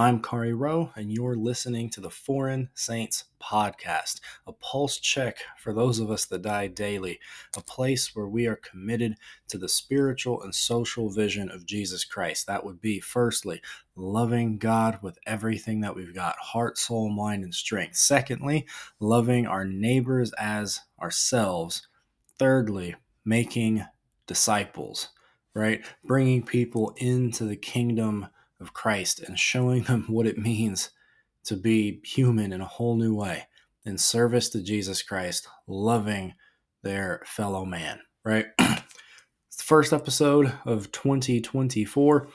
I'm Kari Rowe, and you're listening to the Foreign Saints Podcast, a pulse check for those of us that die daily, a place where we are committed to the spiritual and social vision of Jesus Christ. That would be, firstly, loving God with everything that we've got, heart, soul, mind, and strength. Secondly, loving our neighbors as ourselves. Thirdly, making disciples, right? Bringing people into the kingdom of Christ and showing them what it means to be human in a whole new way, in service to Jesus Christ, loving their fellow man, right? It's the first episode of 2024,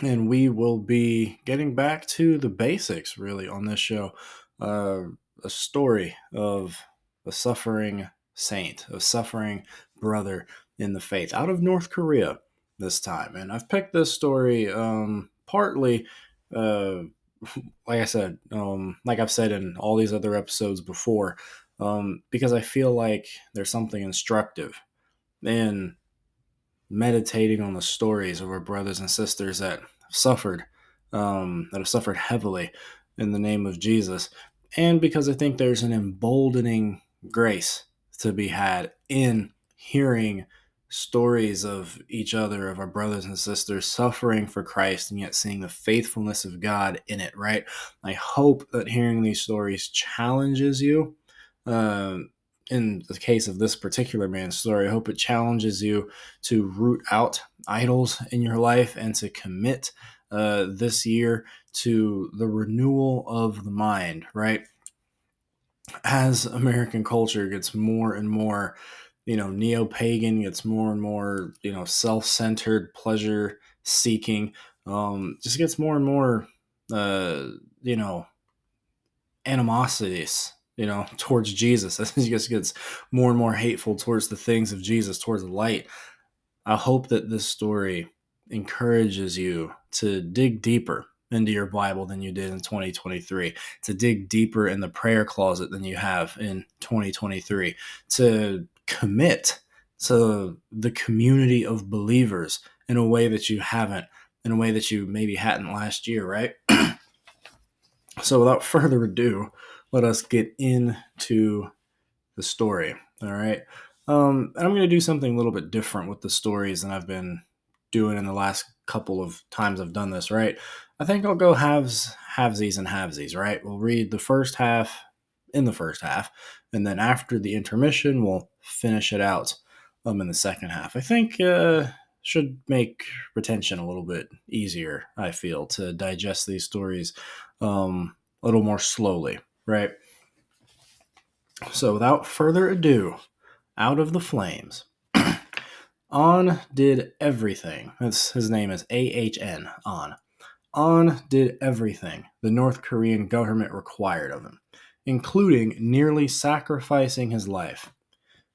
and we will be getting back to the basics, really, on this show. A story of a suffering saint, a suffering brother in the faith, out of North Korea this time. And I've picked this story partly, like I said, like I've said in all these other episodes before, because I feel like there's something instructive in meditating on the stories of our brothers and sisters that have suffered, heavily in the name of Jesus. And because I think there's an emboldening grace to be had in hearing stories of each other, of our brothers and sisters suffering for Christ and yet seeing the faithfulness of God in it, right? I hope that hearing these stories challenges you. In the case of this particular man's story, I hope it challenges you to root out idols in your life and to commit this year to the renewal of the mind, right? As American culture gets more and more, neo-pagan, gets more and more, self-centered, pleasure-seeking, just gets more and more, animosities, towards Jesus. It just gets more and more hateful towards the things of Jesus, towards light. I hope that this story encourages you to dig deeper into your Bible than you did in 2023, to dig deeper in the prayer closet than you have in 2023, to commit to the community of believers in a way that you haven't, in a way that you maybe hadn't last year, right? So without further ado, let us get into the story, all right? And I'm going to do something a little bit different with the stories than I've been doing in the last couple of times I've done this, right? I think I'll go halvesies, right? We'll read the first half in the first half, and then after the intermission, we'll finish it out in the second half. I think should make retention a little bit easier, I feel, to digest these stories a little more slowly, right? So without further ado, out of the flames. Ahn did everything. His name is A-H-N, Ahn. Ahn did everything the North Korean government required of him, including nearly sacrificing his life.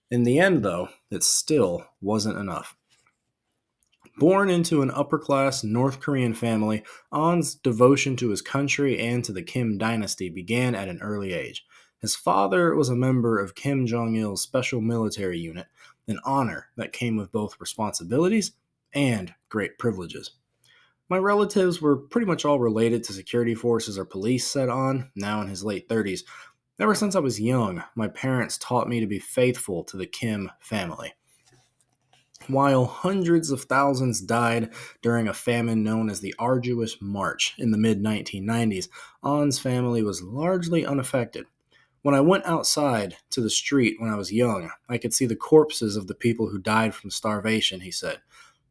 In the end, though, it still wasn't enough. Born into an upper-class North Korean family, Ahn's devotion to his country and to the Kim dynasty began at an early age. His father was a member of Kim Jong-il's special military unit, an honor that came with both responsibilities and great privileges. My relatives were pretty much all related to security forces or police, said Ahn, now in his late 30s. Ever since I was young, my parents taught me to be faithful to the Kim family. While hundreds of thousands died during a famine known as the Arduous March in the mid-1990s, Ahn's family was largely unaffected. When I went outside to the street when I was young, I could see the corpses of the people who died from starvation, he said.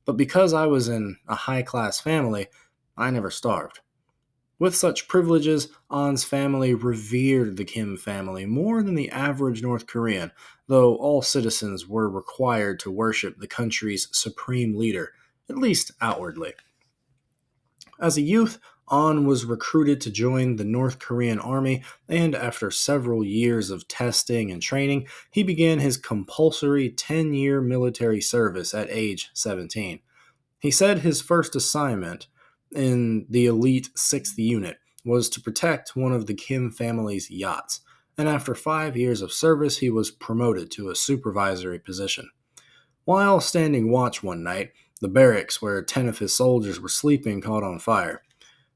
But because I was in a high-class family, I never starved. With such privileges, Ahn's family revered the Kim family more than the average North Korean, though all citizens were required to worship the country's supreme leader, at least outwardly. As a youth, Ahn was recruited to join the North Korean army, and after several years of testing and training, he began his compulsory 10-year military service at age 17. He said his first assignment in the elite 6th unit was to protect one of the Kim family's yachts, and after 5 years of service, he was promoted to a supervisory position. While standing watch one night, the barracks where 10 of his soldiers were sleeping caught on fire.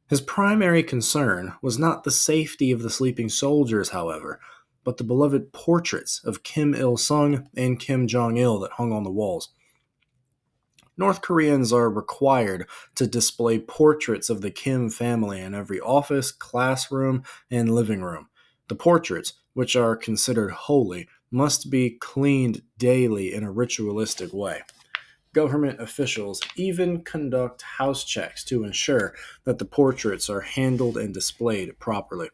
His primary concern was not the safety of the sleeping soldiers, however, but the beloved portraits of Kim Il-sung and Kim Jong-il that hung on the walls. North Koreans are required to display portraits of the Kim family in every office, classroom, and living room. The portraits, which are considered holy, must be cleaned daily in a ritualistic way. Government officials even conduct house checks to ensure that the portraits are handled and displayed properly.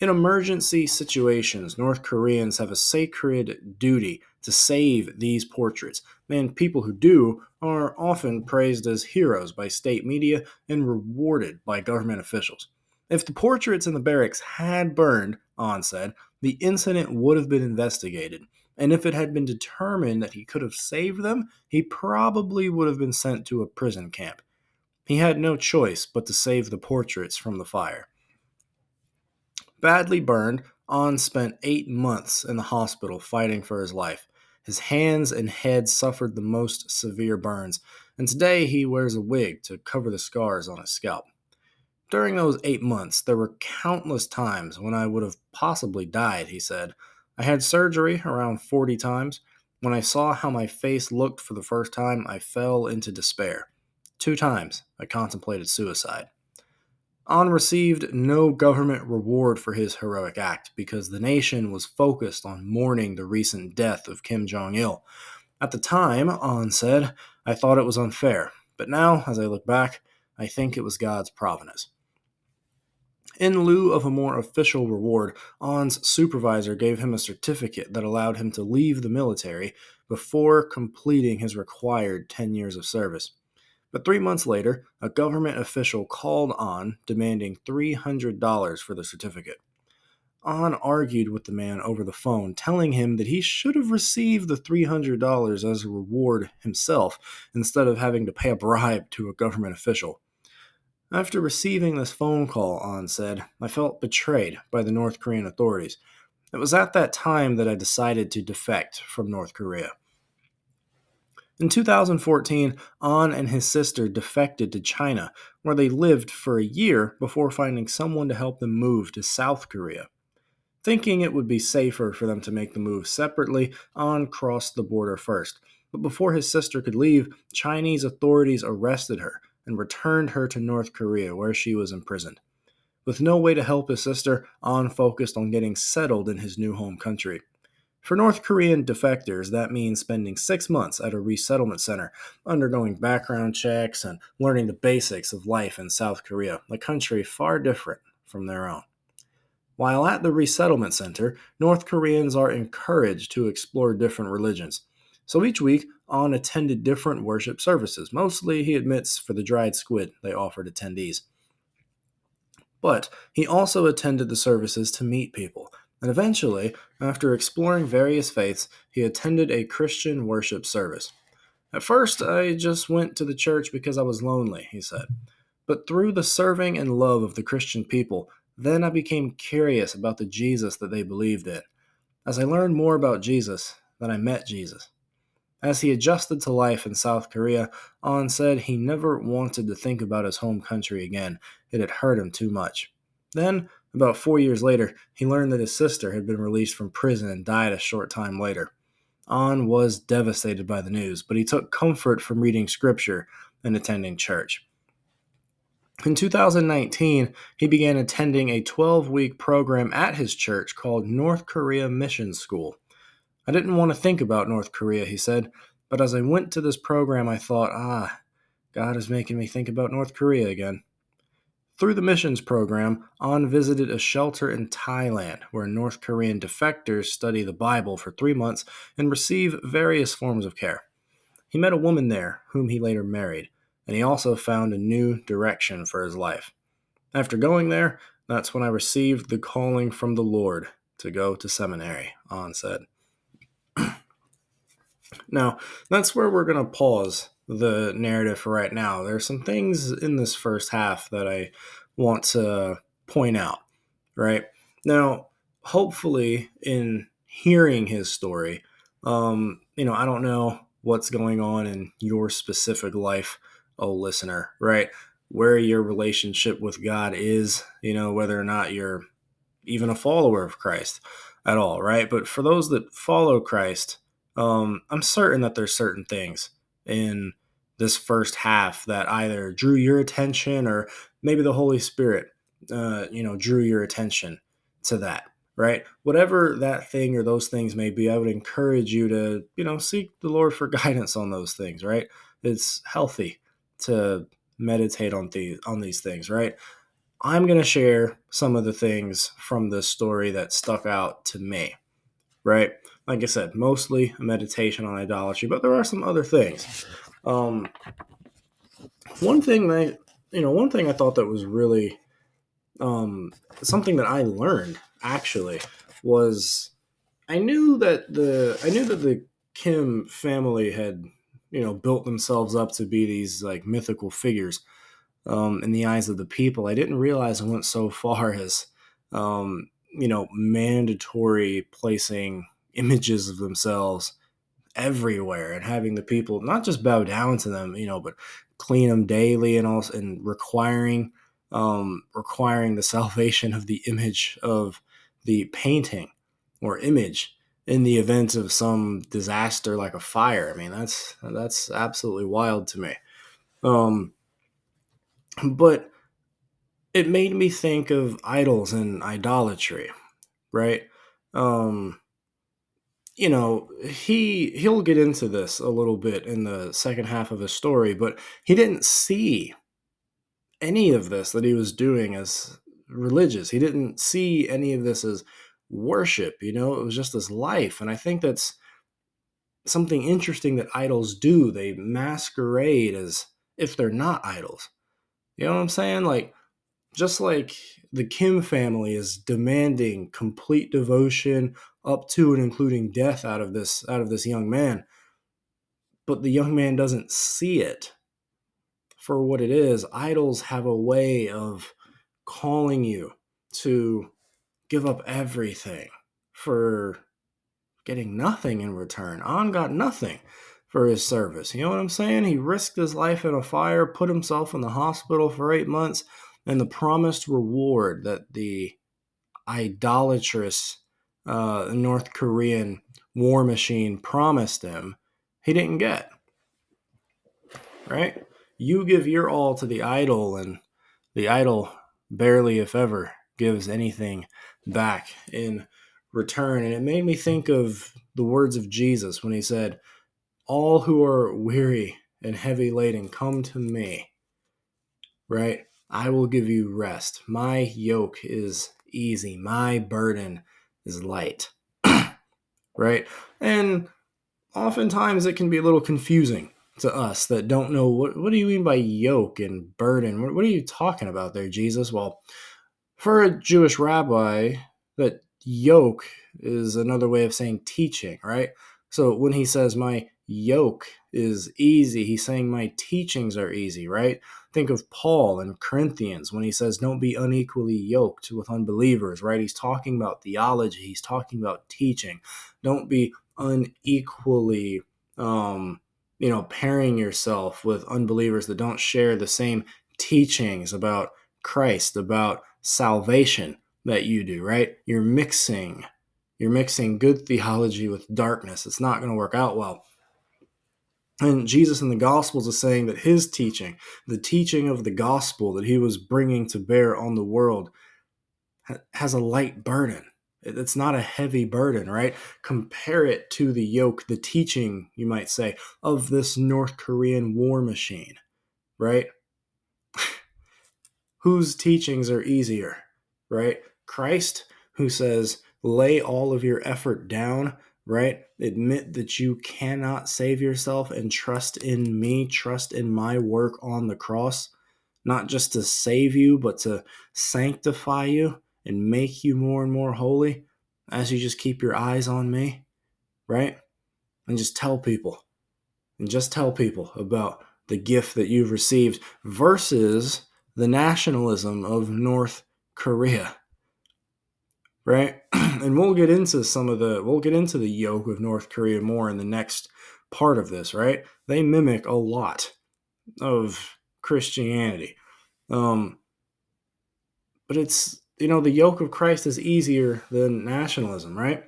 In emergency situations, North Koreans have a sacred duty to save these portraits, and people who do are often praised as heroes by state media and rewarded by government officials. If the portraits in the barracks had burned, Ahn said, the incident would have been investigated, and if it had been determined that he could have saved them, he probably would have been sent to a prison camp. He had no choice but to save the portraits from the fire. Badly burned, Ahn spent 8 months in the hospital fighting for his life. His hands and head suffered the most severe burns, and today he wears a wig to cover the scars on his scalp. During those 8 months, there were countless times when I would have possibly died, he said. I had surgery around 40 times. When I saw how my face looked for the first time, I fell into despair. 2 times, I contemplated suicide. Ahn received no government reward for his heroic act because the nation was focused on mourning the recent death of Kim Jong-il. At the time, Ahn said, I thought it was unfair, but now, as I look back, I think it was God's providence. In lieu of a more official reward, Ahn's supervisor gave him a certificate that allowed him to leave the military before completing his required 10 years of service. But 3 months later, a government official called Ahn, demanding $300 for the certificate. Ahn argued with the man over the phone, telling him that he should have received the $300 as a reward himself instead of having to pay a bribe to a government official. After receiving this phone call, Ahn said, I felt betrayed by the North Korean authorities. It was at that time that I decided to defect from North Korea. In 2014, Ahn and his sister defected to China, where they lived for a year before finding someone to help them move to South Korea. Thinking it would be safer for them to make the move separately, Ahn crossed the border first. But before his sister could leave, Chinese authorities arrested her and returned her to North Korea, where she was imprisoned. With no way to help his sister, Ahn focused on getting settled in his new home country. For North Korean defectors, that means spending 6 months at a resettlement center, undergoing background checks, and learning the basics of life in South Korea, a country far different from their own. While at the resettlement center, North Koreans are encouraged to explore different religions. So each week, Ahn attended different worship services, mostly, he admits, for the dried squid they offered attendees. But he also attended the services to meet people. And eventually, after exploring various faiths, he attended a Christian worship service. At first, I just went to the church because I was lonely, he said. But through the serving and love of the Christian people, then I became curious about the Jesus that they believed in. As I learned more about Jesus, then I met Jesus. As he adjusted to life in South Korea, Ahn said he never wanted to think about his home country again. It had hurt him too much. Then, about 4 years later, he learned that his sister had been released from prison and died a short time later. Ahn was devastated by the news, but he took comfort from reading scripture and attending church. In 2019, he began attending a 12-week program at his church called North Korea Mission School. I didn't want to think about North Korea, he said, but as I went to this program, I thought, God is making me think about North Korea again. Through the missions program, Ahn visited a shelter in Thailand where North Korean defectors study the Bible for 3 months and receive various forms of care. He met a woman there, whom he later married, and he also found a new direction for his life. After going there, that's when I received the calling from the Lord to go to seminary, Ahn said. Now, that's where we're going to pause the narrative for right now. There are some things in this first half that I want to point out, right? Now, hopefully in hearing his story, I don't know what's going on in your specific life, oh listener, right? where your relationship with God is, you know, whether or not you're even a follower of Christ at all, right? But for those that follow Christ, I'm certain that there's certain things in this first half that either drew your attention or maybe the Holy Spirit, drew your attention to that, right? Whatever that thing or those things may be, I would encourage you to, seek the Lord for guidance on those things, right? It's healthy to meditate on these things, right? I'm going to share some of the things from this story that stuck out to me, right? Like I said, mostly a meditation on idolatry, but there are some other things. One thing I thought that was really something that I learned actually was I knew that the Kim family had built themselves up to be these like mythical figures in the eyes of the people. I didn't realize it went so far as, mandatory placing images of themselves everywhere and having the people not just bow down to them, but clean them daily and requiring the salvation of the image of the painting or image in the event of some disaster like a fire. I mean, that's absolutely wild to me. But it made me think of idols and idolatry, right? He'll get into this a little bit in the second half of his story, but he didn't see any of this that he was doing as religious. He didn't see any of this as worship, it was just this life. And I think that's something interesting that idols do. They masquerade as if they're not idols. You know what I'm saying? Like, just like the Kim family is demanding complete devotion up to and including death out of this young man. But the young man doesn't see it for what it is. Idols have a way of calling you to give up everything for getting nothing in return. Ahn got nothing for his service. You know what I'm saying? He risked his life in a fire, put himself in the hospital for 8 months, and the promised reward that the idolatrous North Korean war machine promised him, he didn't get. Right? You give your all to the idol, and the idol barely, if ever, gives anything back in return. And it made me think of the words of Jesus when he said, all who are weary and heavy laden, come to me, right? I will give you rest. My yoke is easy. My burden is light, right? And oftentimes it can be a little confusing to us that don't know, what do you mean by yoke and burden? What are you talking about there, Jesus? Well, for a Jewish rabbi, that yoke is another way of saying teaching, right? So when he says my yoke is easy, he's saying my teachings are easy, right? Think of Paul in Corinthians when he says don't be unequally yoked with unbelievers, right? He's talking about theology. He's talking about teaching. Don't be unequally, pairing yourself with unbelievers that don't share the same teachings about Christ, about salvation that you do, right? You're mixing good theology with darkness. It's not going to work out well. And Jesus in the Gospels is saying that his teaching, the teaching of the gospel that he was bringing to bear on the world, has a light burden. It's not a heavy burden, right? Compare it to the yoke, the teaching, you might say, of this North Korean war machine, right? Whose teachings are easier, right? Christ, who says, lay all of your effort down, right? Admit that you cannot save yourself and trust in me, trust in my work on the cross, not just to save you, but to sanctify you and make you more and more holy as you just keep your eyes on me, right? And just tell people about the gift that you've received versus the nationalism of North Korea, right? And we'll get into the yoke of North Korea more in the next part of this, right? They mimic a lot of Christianity. But it's, you know, the yoke of Christ is easier than nationalism, right?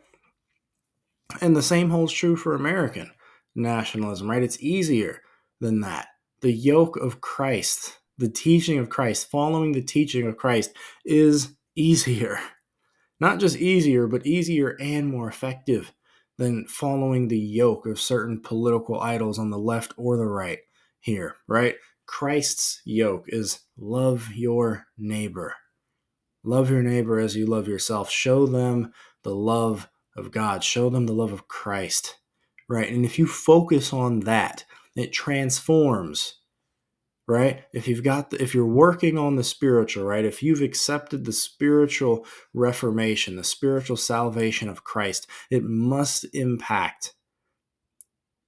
And the same holds true for American nationalism, right? It's easier than that. The yoke of Christ, the teaching of Christ, following the teaching of Christ is easier. Not just easier, but easier and more effective than following the yoke of certain political idols on the left or the right here, right? Christ's yoke is love your neighbor. Love your neighbor as you love yourself. Show them the love of God. Show them the love of Christ, right? And if you focus on that, it transforms, right? If you're working on the spiritual, right? If you've accepted the spiritual reformation, the spiritual salvation of Christ, it must impact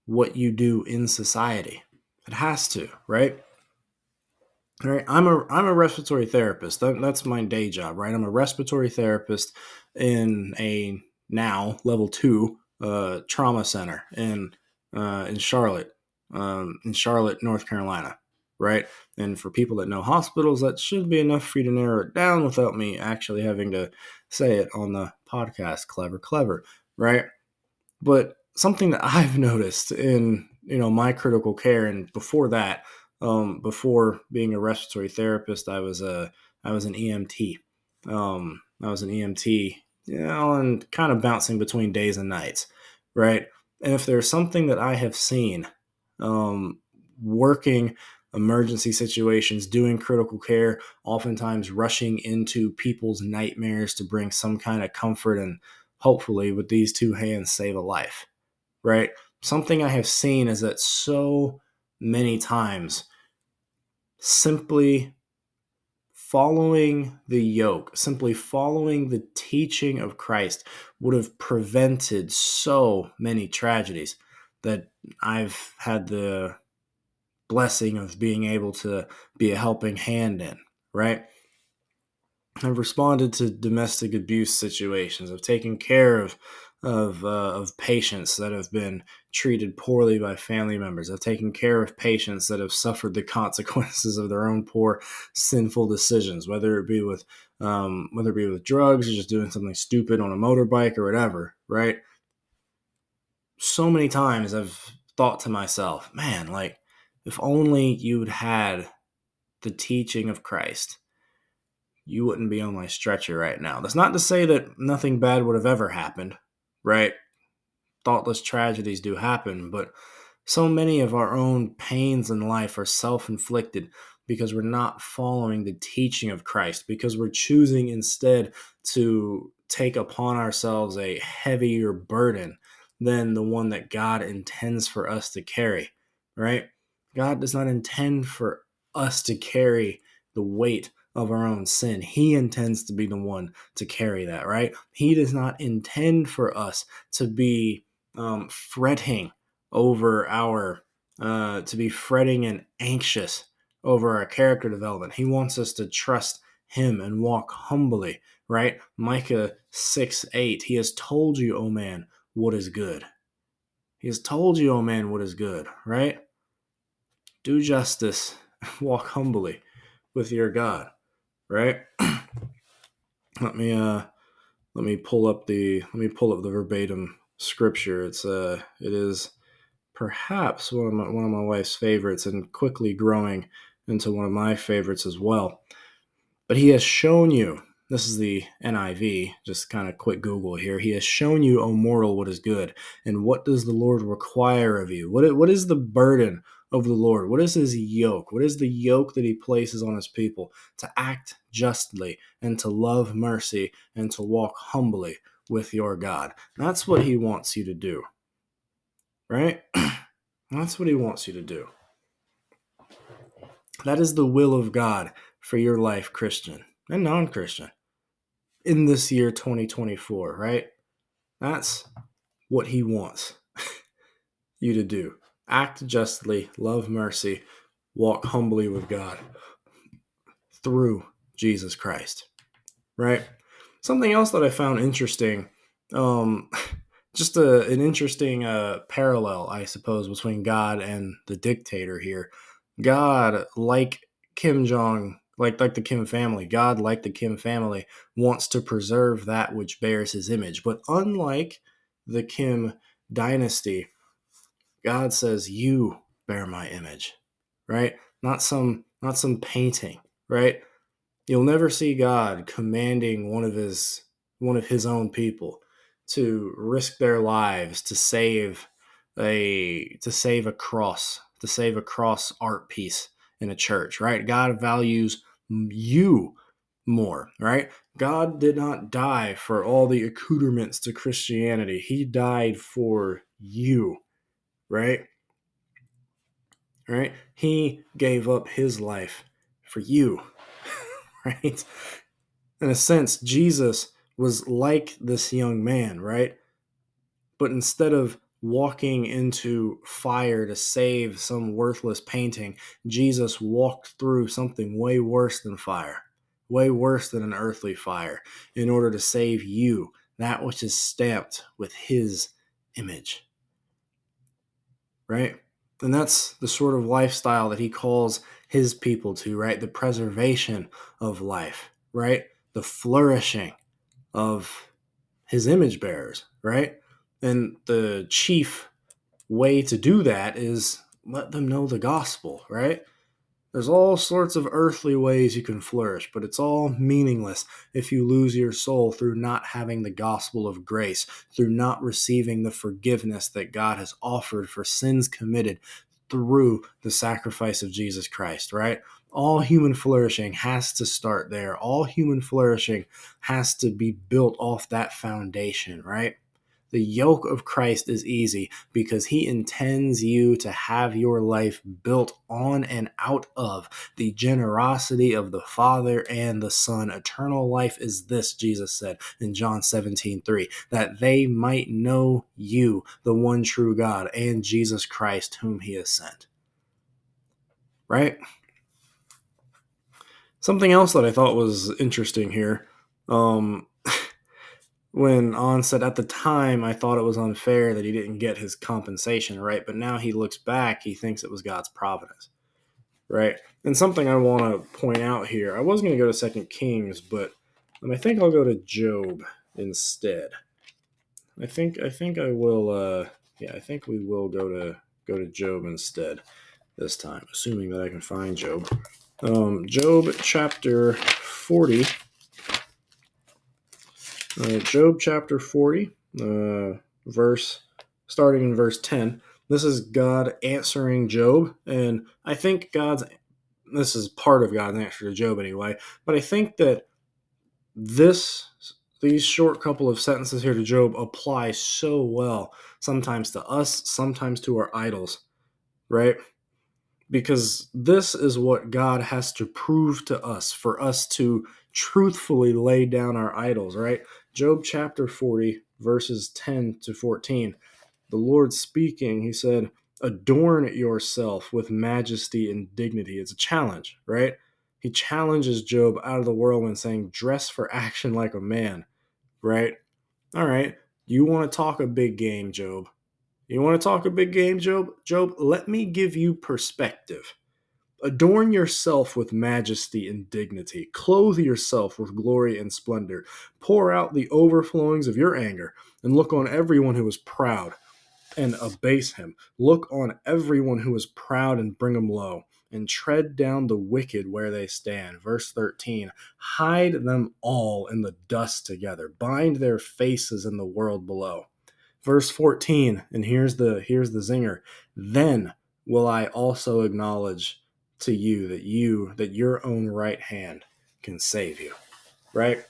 what you do in society. It has to, right? All right, I'm a respiratory therapist. That's my day job, right? I'm a respiratory therapist in a now level 2 trauma center in Charlotte, North Carolina, right? And for people that know hospitals, that should be enough for you to narrow it down without me actually having to say it on the podcast. Clever, right? But something that I've noticed in, you know, my critical care, and before that, before being a respiratory therapist, I was an EMT, you know, and kind of bouncing between days and nights, right? And if there's something that I have seen, working emergency situations, doing critical care, oftentimes rushing into people's nightmares to bring some kind of comfort and hopefully with these two hands save a life, right? Something I have seen is that so many times simply following the yoke, simply following the teaching of Christ would have prevented so many tragedies that I've had the blessing of being able to be a helping hand in, right? I've responded to domestic abuse situations. I've taken care of patients that have been treated poorly by family members. I've taken care of patients that have suffered the consequences of their own poor, sinful decisions, whether it be with drugs or just doing something stupid on a motorbike or whatever, right? So many times I've thought to myself, man, like, if only you'd had the teaching of Christ, you wouldn't be on my stretcher right now. That's not to say that nothing bad would have ever happened, right? Thoughtless tragedies do happen, but so many of our own pains in life are self-inflicted because we're not following the teaching of Christ, because we're choosing instead to take upon ourselves a heavier burden than the one that God intends for us to carry, right? God does not intend for us to carry the weight of our own sin. He intends to be the one to carry that, right? He does not intend for us to be fretting over to be fretting and anxious over our character development. He wants us to trust him and walk humbly, right? Micah 6:8, he has told you, O man, what is good. He has told you, O man, what is good, right? Do justice, walk humbly with your God. Right? Let me pull up the verbatim scripture. It is perhaps one of my wife's favorites and quickly growing into one of my favorites as well. But he has shown you, this is the NIV, just kind of quick Google here. He has shown you, O mortal, what is good, and what does the Lord require of you? What is the burden of the Lord? What is his yoke? What is the yoke that he places on his people? To act justly and to love mercy and to walk humbly with your God. That's what he wants you to do, right? That's what he wants you to do. That is the will of God for your life, Christian and non-Christian, in this year 2024, right? That's what he wants you to do. Act justly, love mercy, walk humbly with God through Jesus Christ, right? Something else that I found interesting, an interesting parallel, I suppose, between God and the dictator here. God, like Kim Jong, like the Kim family. God, like the Kim family, wants to preserve that which bears his image. But unlike the Kim dynasty, God says, you bear my image, right? Not some painting, right? You'll never see God commanding one of his own people to risk their lives to save a cross art piece in a church, right? God values you more, right? God did not die for all the accoutrements to Christianity. He died for you, right? Right? He gave up his life for you, right? In a sense, Jesus was like this young man, right? But instead of walking into fire to save some worthless painting, Jesus walked through something way worse than fire, way worse than an earthly fire, in order to save you, that which is stamped with his image, right? And that's the sort of lifestyle that he calls his people to, right? The preservation of life, right? The flourishing of his image bearers, right? And the chief way to do that is let them know the gospel, right? There's all sorts of earthly ways you can flourish, but it's all meaningless if you lose your soul through not having the gospel of grace, through not receiving the forgiveness that God has offered for sins committed through the sacrifice of Jesus Christ, right? All human flourishing has to start there. All human flourishing has to be built off that foundation, right? The yoke of Christ is easy because he intends you to have your life built on and out of the generosity of the Father and the Son. Eternal life is this, Jesus said in John 17:3, that they might know you, the one true God, and Jesus Christ, whom he has sent. Right? Something else that I thought was interesting here, when Ahn said, at the time, I thought it was unfair that he didn't get his compensation, right? But now he looks back, he thinks it was God's providence, right? And something I want to point out here, I was going to go to 2 Kings, but I think I'll go to Job instead. I think we will go to Job instead this time, assuming that I can find Job. Job chapter 40, starting in verse 10. This is God answering Job, and I think this is part of God's answer to Job anyway, but I think that these short couple of sentences here to Job apply so well, sometimes to us, sometimes to our idols, right? Because this is what God has to prove to us for us to truthfully lay down our idols, right? Job chapter 40, verses 10 to 14. The Lord speaking, he said, adorn yourself with majesty and dignity. It's a challenge, right? He challenges Job out of the whirlwind saying, dress for action like a man, right? All right, you want to talk a big game, Job. You want to talk a big game, Job? Job, let me give you perspective. Adorn yourself with majesty and dignity. Clothe yourself with glory and splendor. Pour out the overflowings of your anger, and look on everyone who is proud and abase him. Look on everyone who is proud and bring him low, and tread down the wicked where they stand. Verse 13, hide them all in the dust together. Bind their faces in the world below. Verse 14, and here's the zinger. Then will I also acknowledge to you that your own right hand can save you, right?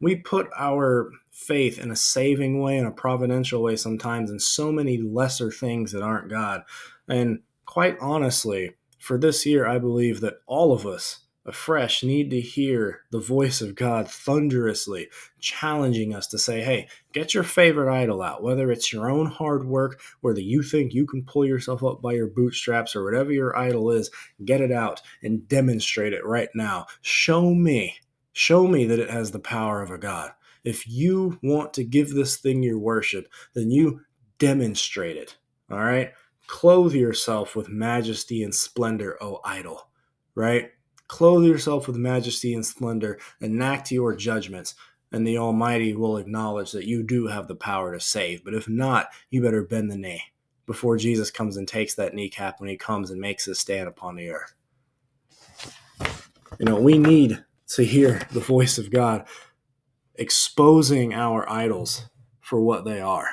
We put our faith in a saving way, in a providential way sometimes, in so many lesser things that aren't God. And quite honestly, for this year, I believe that all of us afresh need to hear the voice of God thunderously challenging us to say, hey, get your favorite idol out, whether it's your own hard work, whether you think you can pull yourself up by your bootstraps or whatever your idol is, get it out and demonstrate it right now. Show me that it has the power of a God. If you want to give this thing your worship, then you demonstrate it, all right? Clothe yourself with majesty and splendor, O idol, right? Clothe yourself with majesty and splendor. Enact your judgments, and the Almighty will acknowledge that you do have the power to save. But if not, you better bend the knee before Jesus comes and takes that kneecap when he comes and makes his stand upon the earth. You know, we need to hear the voice of God exposing our idols for what they are,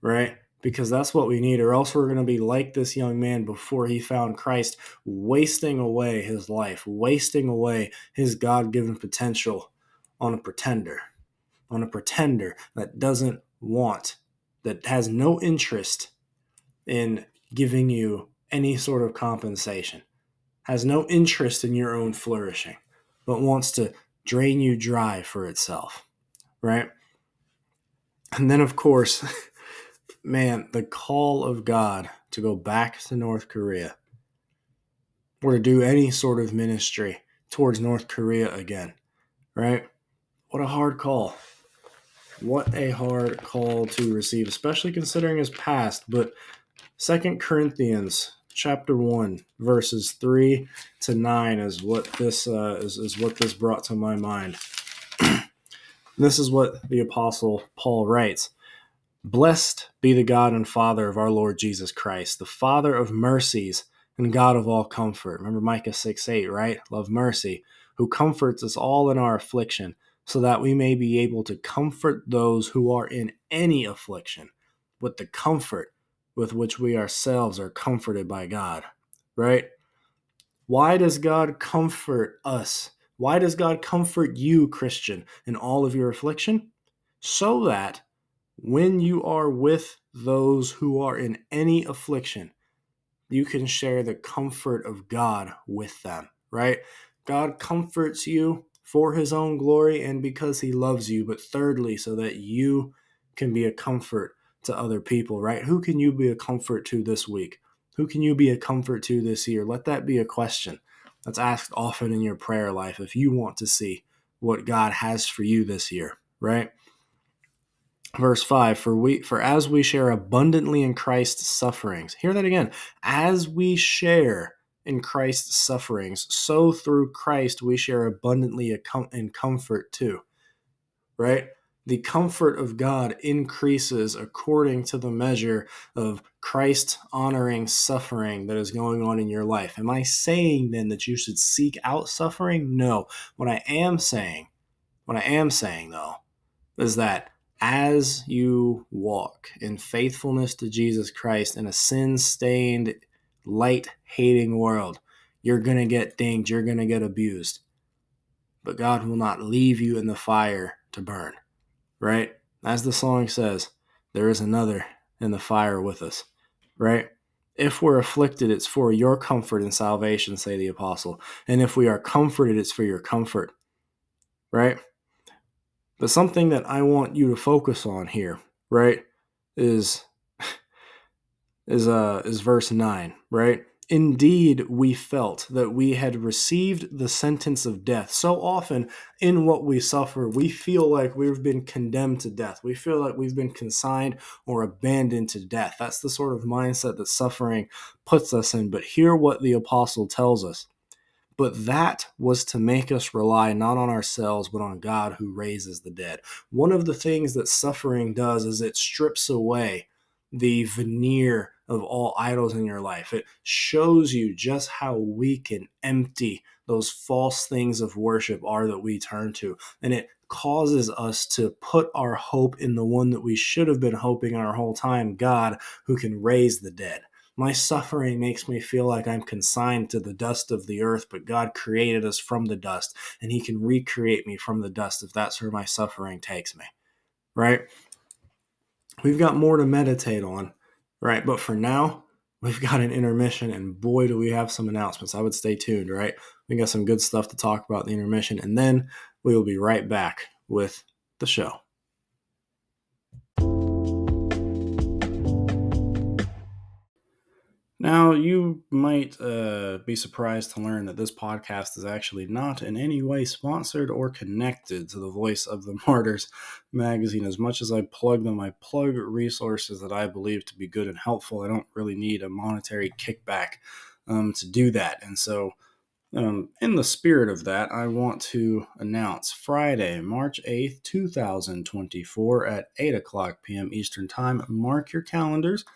right? Because that's what we need, or else we're going to be like this young man before he found Christ, wasting away his life, wasting away his God-given potential on a pretender that doesn't want, that has no interest in giving you any sort of compensation, has no interest in your own flourishing, but wants to drain you dry for itself, right? And then, of course, man, the call of God to go back to North Korea or to do any sort of ministry towards North Korea again, right? What a hard call. What a hard call to receive, especially considering his past. But 2 Corinthians chapter 1, verses 3-9 is what this is what this brought to my mind. This is what the Apostle Paul writes. Blessed be the God and Father of our Lord Jesus Christ, the Father of mercies and God of all comfort. Remember Micah 6:8, right? Love mercy, who comforts us all in our affliction, so that we may be able to comfort those who are in any affliction with the comfort with which we ourselves are comforted by God, right? Why does God comfort us? Why does God comfort you, Christian, in all of your affliction? So that when you are with those who are in any affliction, you can share the comfort of God with them, right? God comforts you for his own glory and because he loves you, but thirdly, so that you can be a comfort to other people, right? Who can you be a comfort to this week? Who can you be a comfort to this year? Let that be a question that's asked often in your prayer life if you want to see what God has for you this year, right? Verse 5, for as we share abundantly in Christ's sufferings, hear that again, as we share in Christ's sufferings, so through Christ we share abundantly in comfort too, right? The comfort of God increases according to the measure of Christ-honoring suffering that is going on in your life. Am I saying then that you should seek out suffering? No. What I am saying though, is that as you walk in faithfulness to Jesus Christ in a sin-stained, light-hating world, you're going to get dinged. You're going to get abused. But God will not leave you in the fire to burn, right? As the song says, there is another in the fire with us, right? If we're afflicted, it's for your comfort and salvation, say the apostle. And if we are comforted, it's for your comfort, right? But something that I want you to focus on here, right, is verse 9, right? Indeed, we felt that we had received the sentence of death. So often in what we suffer, we feel like we've been condemned to death. We feel like we've been consigned or abandoned to death. That's the sort of mindset that suffering puts us in. But hear what the apostle tells us. But that was to make us rely not on ourselves, but on God who raises the dead. One of the things that suffering does is it strips away the veneer of all idols in your life. It shows you just how weak and empty those false things of worship are that we turn to. And it causes us to put our hope in the one that we should have been hoping our whole time, God, who can raise the dead. My suffering makes me feel like I'm consigned to the dust of the earth, but God created us from the dust, and he can recreate me from the dust if that's where my suffering takes me, right? We've got more to meditate on, right? But for now, we've got an intermission, and boy, do we have some announcements. I would stay tuned, right? We got some good stuff to talk about in the intermission, and then we will be right back with the show. Now, you might be surprised to learn that this podcast is actually not in any way sponsored or connected to the Voice of the Martyrs magazine. As much as I plug them, I plug resources that I believe to be good and helpful. I don't really need a monetary kickback to do that. And so In the spirit of that, I want to announce Friday, March 8th, 2024 at 8 o'clock p.m. Eastern Time. Mark your calendars.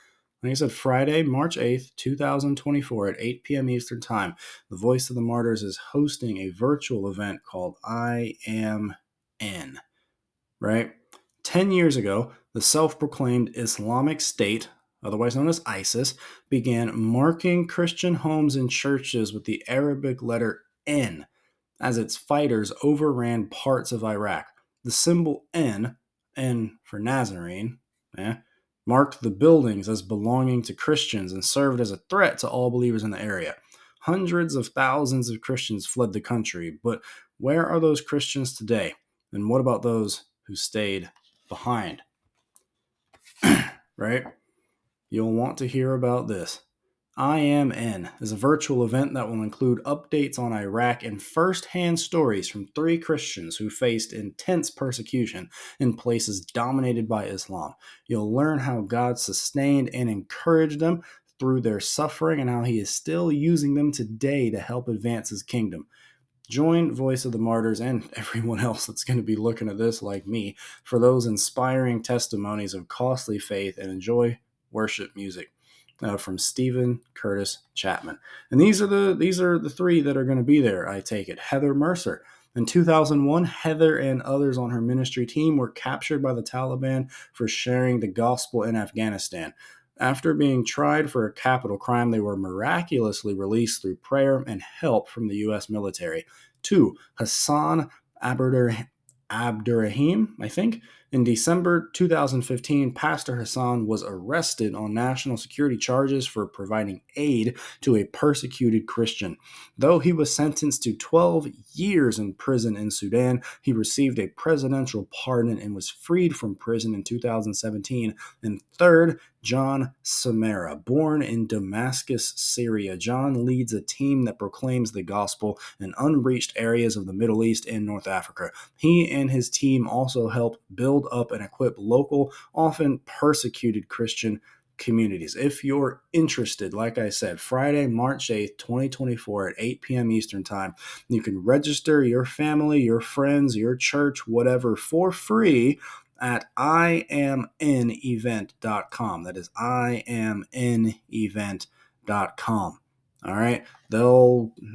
Like I said, Friday, March 8th, 2024 at 8 p.m. Eastern Time. The Voice of the Martyrs is hosting a virtual event called I Am N, right? 10 years ago, the self-proclaimed Islamic State, otherwise known as ISIS, began marking Christian homes and churches with the Arabic letter N as its fighters overran parts of Iraq. The symbol N for Nazarene, marked the buildings as belonging to Christians and served as a threat to all believers in the area. Hundreds of thousands of Christians fled the country, but where are those Christians today? And what about those who stayed behind? Right? You'll want to hear about this. I Am N is a virtual event that will include updates on Iraq and first-hand stories from 3 Christians who faced intense persecution in places dominated by Islam. You'll learn how God sustained and encouraged them through their suffering and how he is still using them today to help advance his kingdom. Join Voice of the Martyrs and everyone else that's going to be looking at this like me for those inspiring testimonies of costly faith and enjoy worship music from Stephen Curtis Chapman. And these are the 3 that are going to be there, I take it. Heather Mercer. In 2001, Heather and others on her ministry team were captured by the Taliban for sharing the gospel in Afghanistan. After being tried for a capital crime, they were miraculously released through prayer and help from the U.S. military. 2. Hassan Abdurrahim, In December 2015, Pastor Hassan was arrested on national security charges for providing aid to a persecuted Christian. Though he was sentenced to 12 years in prison in Sudan, he received a presidential pardon and was freed from prison in 2017. And 3rd, John Samara. Born in Damascus, Syria, John leads a team that proclaims the gospel in unreached areas of the Middle East and North Africa. He and his team also help build up and equip local, often persecuted Christian communities. If you're interested, like I said, Friday, March 8th, 2024 at 8 p.m. Eastern Time, you can register your family, your friends, your church, whatever, for free at imnevent.com. That is imnevent.com. All right.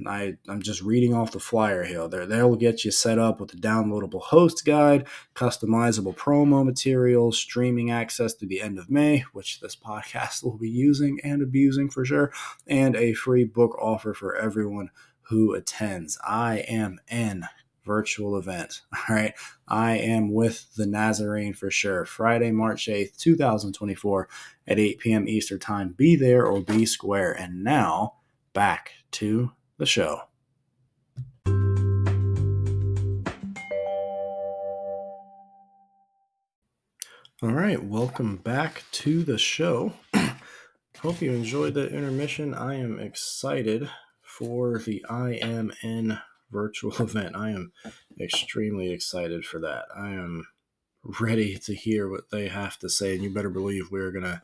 I'm just reading off the flyer here. They'll get you set up with a downloadable host guide, customizable promo materials, streaming access through the end of May, which this podcast will be using and abusing for sure, and a free book offer for everyone who attends. I Am N virtual event. All right. I am with the Nazarene for sure. Friday, March 8th, 2024 at 8 p.m. Eastern Time. Be there or be square. And now back to the show. All right. Welcome back to the show. Hope you enjoyed the intermission. I am excited for the I Am N virtual event. I am extremely excited for that. I am ready to hear what they have to say, and you better believe we're going to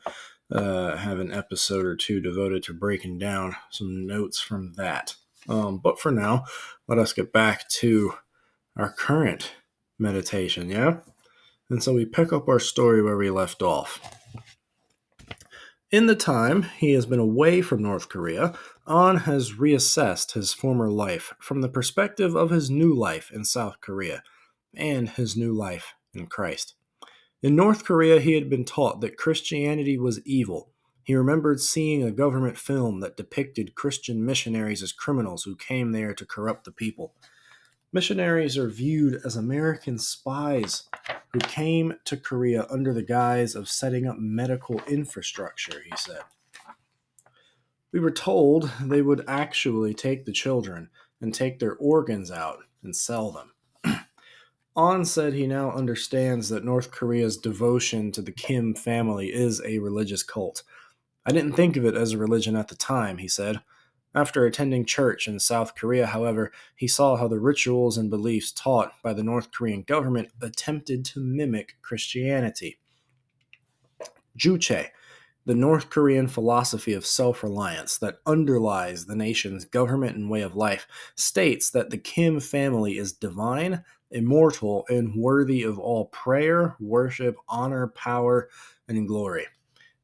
have an episode or 2 devoted to breaking down some notes from that. But for now, let us get back to our current meditation, yeah? And so we pick up our story where we left off. In the time he has been away from North Korea, Ahn has reassessed his former life from the perspective of his new life in South Korea and his new life in Christ. In North Korea, he had been taught that Christianity was evil. He remembered seeing a government film that depicted Christian missionaries as criminals who came there to corrupt the people. Missionaries are viewed as American spies who came to Korea under the guise of setting up medical infrastructure, he said. We were told they would actually take the children and take their organs out and sell them. Ahn said he now understands that North Korea's devotion to the Kim family is a religious cult. I didn't think of it as a religion at the time, he said. After attending church in South Korea, however, he saw how the rituals and beliefs taught by the North Korean government attempted to mimic Christianity. Juche, the North Korean philosophy of self-reliance that underlies the nation's government and way of life states that the Kim family is divine, immortal, and worthy of all prayer, worship, honor, power, and glory.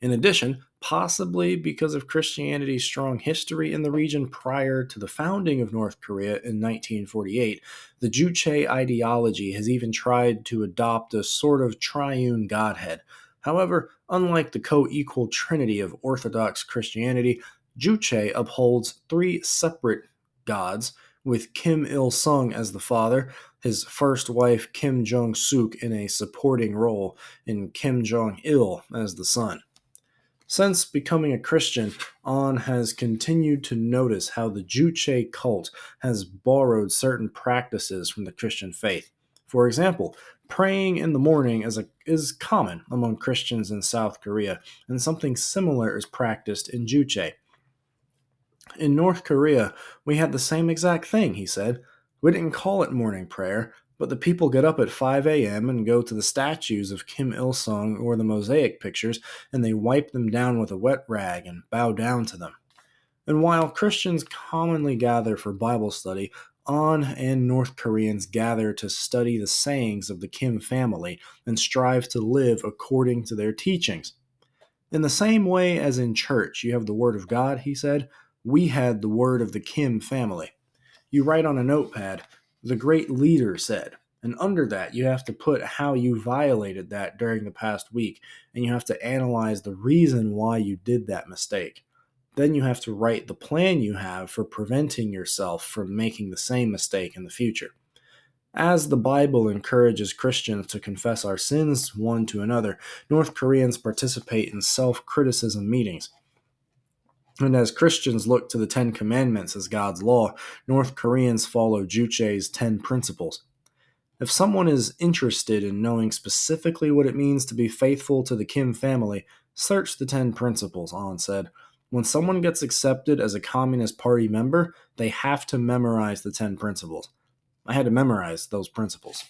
In addition, possibly because of Christianity's strong history in the region prior to the founding of North Korea in 1948, the Juche ideology has even tried to adopt a sort of triune godhead. However, unlike the co-equal trinity of Orthodox Christianity, Juche upholds three separate gods, with Kim Il-sung as the father, his first wife Kim Jong-Suk in a supporting role, and Kim Jong-il as the son. Since becoming a Christian, Ahn has continued to notice how the Juche cult has borrowed certain practices from the Christian faith. For example, praying in the morning is common among Christians in South Korea, and something similar is practiced in Juche. In North Korea, we had the same exact thing, he said. We didn't call it morning prayer, but the people get up at 5 a.m. and go to the statues of Kim Il-sung or the mosaic pictures, and they wipe them down with a wet rag and bow down to them. And while Christians commonly gather for Bible study, Ahn and North Koreans gather to study the sayings of the Kim family and strive to live according to their teachings. In the same way as in church, you have the Word of God, he said, we had the word of the Kim family. You write on a notepad, the great leader said, and under that you have to put how you violated that during the past week, and you have to analyze the reason why you did that mistake. Then you have to write the plan you have for preventing yourself from making the same mistake in the future. As the Bible encourages Christians to confess our sins one to another, North Koreans participate in self-criticism meetings. And as Christians look to the Ten Commandments as God's law, North Koreans follow Juche's 10 principles. If someone is interested in knowing specifically what it means to be faithful to the Kim family, search the 10 principles, Ahn said. When someone gets accepted as a Communist Party member, they have to memorize the 10 principles. I had to memorize those principles.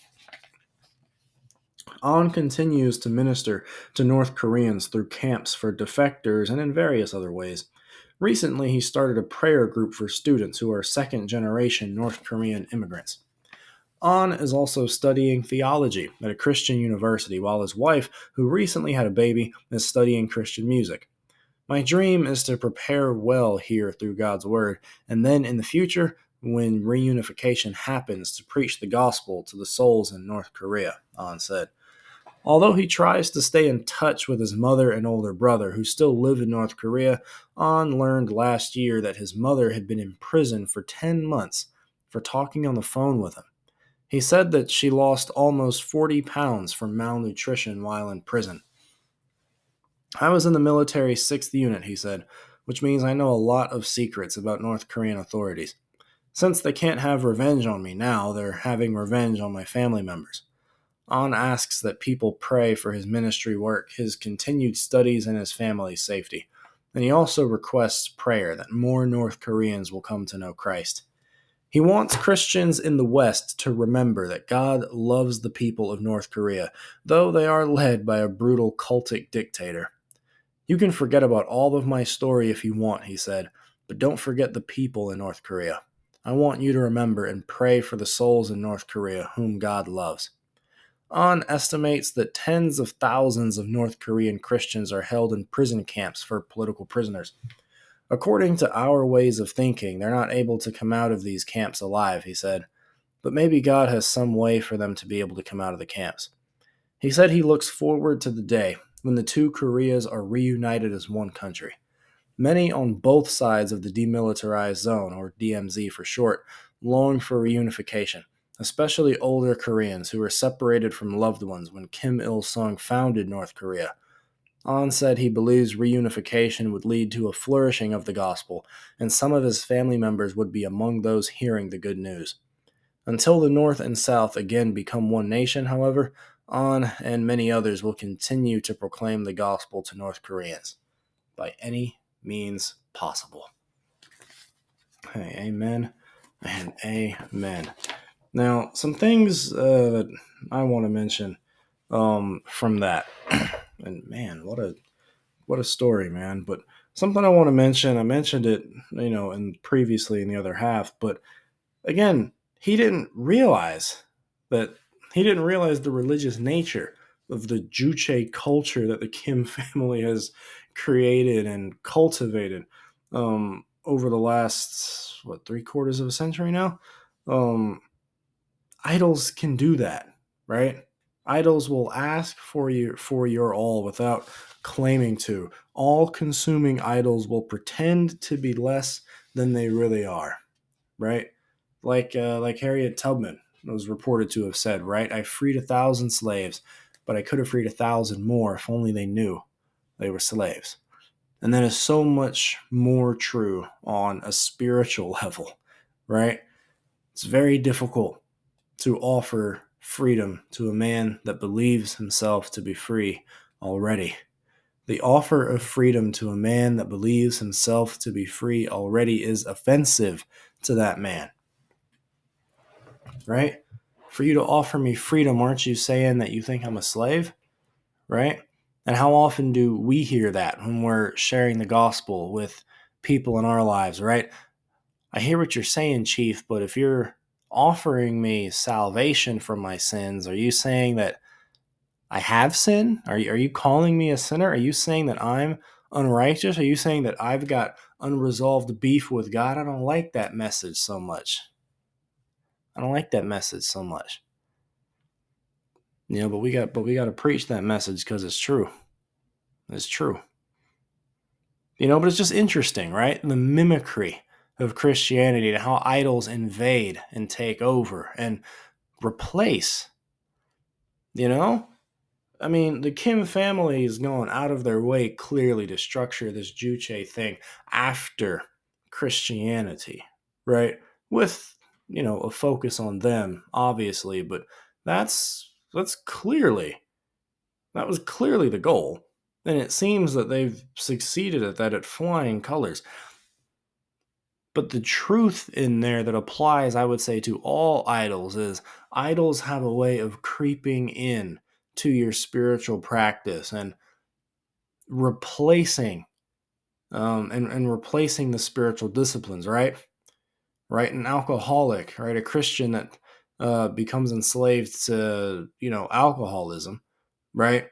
Ahn continues to minister to North Koreans through camps for defectors and in various other ways. Recently, he started a prayer group for students who are second-generation North Korean immigrants. Ahn is also studying theology at a Christian university, while his wife, who recently had a baby, is studying Christian music. My dream is to prepare well here through God's word, and then in the future, when reunification happens, to preach the gospel to the souls in North Korea, Ahn said. Although he tries to stay in touch with his mother and older brother, who still live in North Korea, Ahn learned last year that his mother had been in prison for 10 months for talking on the phone with him. He said that she lost almost 40 pounds from malnutrition while in prison. I was in the military 6th unit, he said, which means I know a lot of secrets about North Korean authorities. Since they can't have revenge on me now, they're having revenge on my family members. Ahn asks that people pray for his ministry work, his continued studies, and his family's safety. And he also requests prayer that more North Koreans will come to know Christ. He wants Christians in the West to remember that God loves the people of North Korea, though they are led by a brutal cultic dictator. You can forget about all of my story if you want, he said, but don't forget the people in North Korea. I want you to remember and pray for the souls in North Korea whom God loves. Ahn estimates that tens of thousands of North Korean Christians are held in prison camps for political prisoners. According to our ways of thinking, they're not able to come out of these camps alive, he said, but maybe God has some way for them to be able to come out of the camps. He said he looks forward to the day when the two Koreas are reunited as one country. Many on both sides of the Demilitarized Zone, or DMZ for short, long for reunification, especially older Koreans who were separated from loved ones when Kim Il-sung founded North Korea. Ahn said he believes reunification would lead to a flourishing of the gospel, and some of his family members would be among those hearing the good news. Until the North and South again become one nation, however, Ahn and many others will continue to proclaim the gospel to North Koreans by any means possible. Hey, amen and amen. Now, some things that I want to mention from that, and man, what a What a story, man. But something I want to mention, I mentioned it, you know, and previously in the other half, but again, he didn't realize the religious nature of the Juche culture that the Kim family has created and cultivated over the last, three-quarters of a century now? Idols can do that, right? Idols will ask for your all without claiming to. All-consuming idols will pretend to be less than they really are, right? Like Harriet Tubman was reported to have said, right? I freed 1,000 slaves, but I could have freed 1,000 more if only they knew they were slaves. And that is so much more true on a spiritual level, right? It's very difficult to offer freedom to a man that believes himself to be free already. The offer of freedom to a man that believes himself to be free already is offensive to that man, right? For you to offer me freedom, aren't you saying that you think I'm a slave, right? And how often do we hear that when we're sharing the gospel with people in our lives, right? I hear what you're saying, Chief, but if you're offering me salvation from my sins, are you saying that I have sin? Are you calling me a sinner? Are you saying that I'm unrighteous? Are you saying that I've got unresolved beef with God? I don't like that message so much. You know, but we got to preach that message because it's true. It's true. You know, but it's just interesting, right? The mimicry of Christianity and how idols invade and take over and replace, you know? I mean, the Kim family is going out of their way clearly to structure this Juche thing after Christianity, right? With, you know, a focus on them, obviously, but that was clearly the goal. And it seems that they've succeeded at that at flying colors. But the truth in there that applies, I would say, to all idols is idols have a way of creeping in to your spiritual practice and replacing replacing the spiritual disciplines, right? Right? An alcoholic, right? A Christian that becomes enslaved to, you know, alcoholism, right?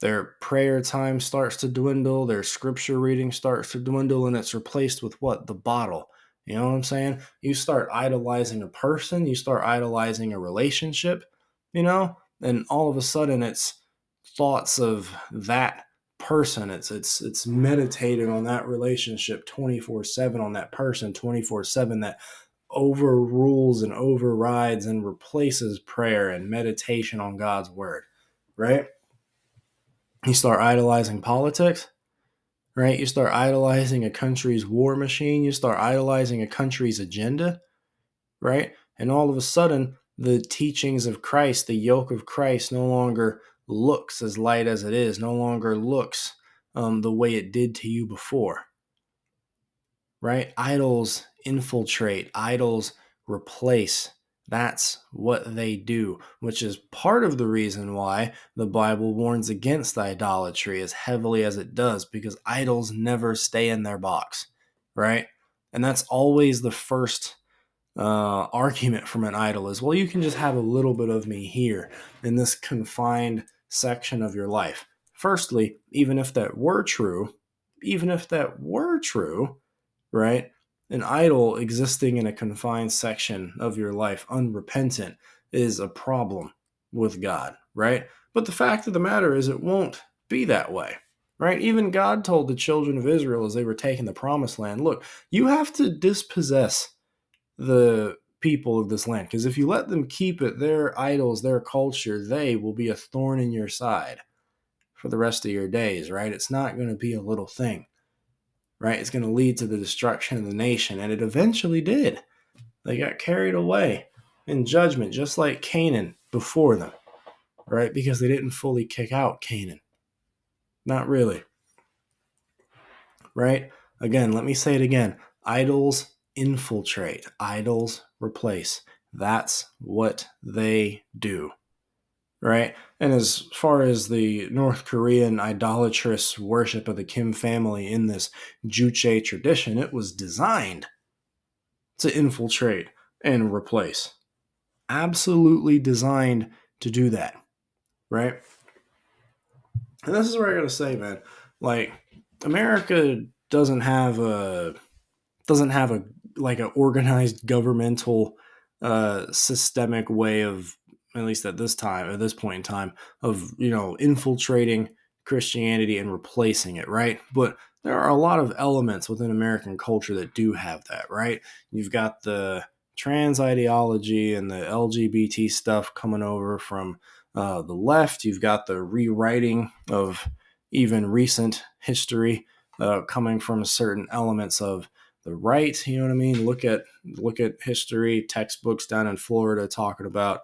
Their prayer time starts to dwindle, their scripture reading starts to dwindle, and it's replaced with what? The bottle. You know what I'm saying? You start idolizing a person, you start idolizing a relationship, you know, and all of a sudden it's thoughts of that person. It's meditated on that relationship 24/7, on that person 24/7, that overrules and overrides and replaces prayer and meditation on God's word, right? You start idolizing politics, right? You start idolizing a country's war machine. You start idolizing a country's agenda, right? And all of a sudden, the teachings of Christ, the yoke of Christ, no longer looks as light as it is, no longer looks the way it did to you before, right? Idols infiltrate, idols replace. That's what they do, which is part of the reason why the Bible warns against idolatry as heavily as it does, because idols never stay in their box, right? And that's always the first argument from an idol is, well, you can just have a little bit of me here in this confined section of your life. Firstly, even if that were true, right? An idol existing in a confined section of your life, unrepentant, is a problem with God, right? But the fact of the matter is it won't be that way, right? Even God told the children of Israel as they were taking the promised land, look, you have to dispossess the people of this land, because if you let them keep it, their idols, their culture, they will be a thorn in your side for the rest of your days, right? It's not going to be a little thing, right? It's going to lead to the destruction of the nation. And it eventually did. They got carried away in judgment, just like Canaan before them, right? Because they didn't fully kick out Canaan. Not really, right? Again, let me say it again. Idols infiltrate. Idols replace. That's what they do, right? And as far as the North Korean idolatrous worship of the Kim family in this Juche tradition, it was designed to infiltrate and replace. Absolutely designed to do that, right? And this is where I gotta say, man, like, America doesn't have a like an organized governmental systemic way of, at least at this point in time, of, you know, infiltrating Christianity and replacing it, right? But there are a lot of elements within American culture that do have that, right? You've got the trans ideology and the LGBT stuff coming over from the left. You've got the rewriting of even recent history coming from certain elements of the right. You know what I mean? Look at history textbooks down in Florida talking about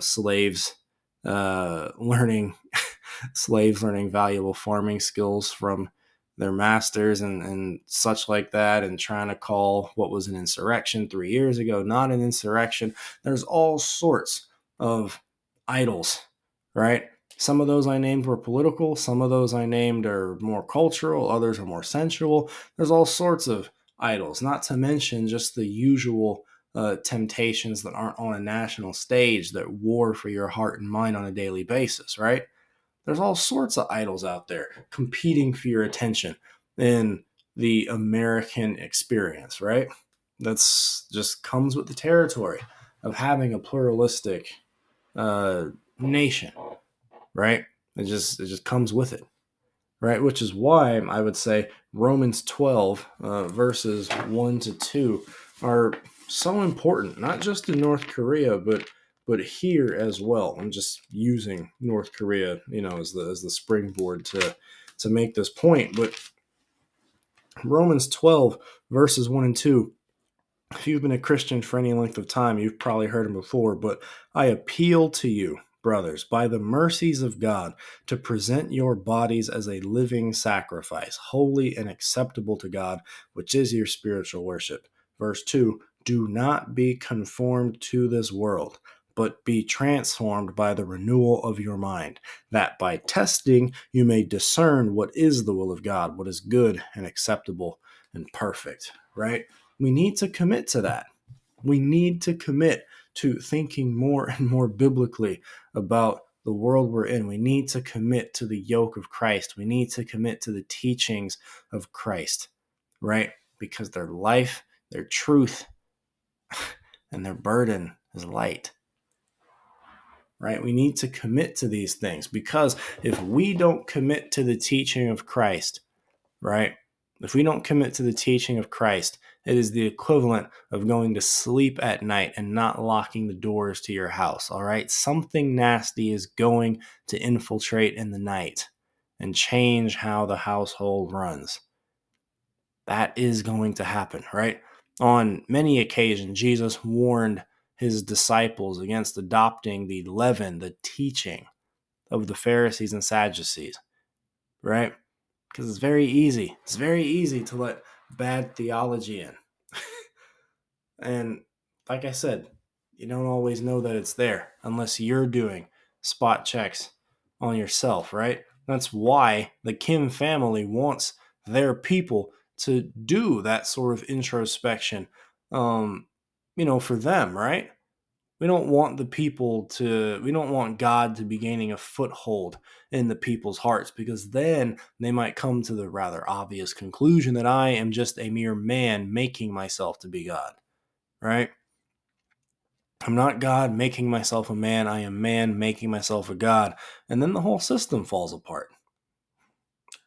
slaves learning slaves learning valuable farming skills from their masters and such like that, and trying to call what was an insurrection 3 years ago not an insurrection. There's all sorts of idols, right? Some of those I named were political. Some of those I named are more cultural. Others are more sensual. There's all sorts of idols, not to mention just the usual temptations that aren't on a national stage that war for your heart and mind on a daily basis, right? There's all sorts of idols out there competing for your attention in the American experience, right? That's just comes with the territory of having a pluralistic nation, right? It just comes with it, right? Which is why I would say Romans 12 verses 1 to 2 are so important, not just in North Korea, but here as well. I'm just using North Korea, you know, as the springboard to make this point. But Romans 12 verses 1 and 2. If you've been a Christian for any length of time, you've probably heard them before, but I appeal to you, brothers, by the mercies of God, to present your bodies as a living sacrifice, holy and acceptable to God, which is your spiritual worship. Verse 2, do not be conformed to this world, but be transformed by the renewal of your mind, that by testing you may discern what is the will of God, what is good and acceptable and perfect, right? We need to commit to that. We need to commit to thinking more and more biblically about the world we're in. We need to commit to the yoke of Christ. We need to commit to the teachings of Christ, right? Because their life, their truth, and their burden is light, right? We need to commit to these things, because if we don't commit to the teaching of Christ, right? If we don't commit to the teaching of Christ, it is the equivalent of going to sleep at night and not locking the doors to your house, all right? Something nasty is going to infiltrate in the night and change how the household runs. That is going to happen, right? On many occasions, Jesus warned his disciples against adopting the leaven, the teaching of the Pharisees and Sadducees, right? Because it's very easy. It's very easy to let bad theology in. And like I said, you don't always know that it's there unless you're doing spot checks on yourself, right? That's why the Kim family wants their people to do that sort of introspection, for them, right? We don't want God to be gaining a foothold in the people's hearts, because then they might come to the rather obvious conclusion that I am just a mere man making myself to be God, right? I'm not God making myself a man. I am man making myself a God. And then the whole system falls apart,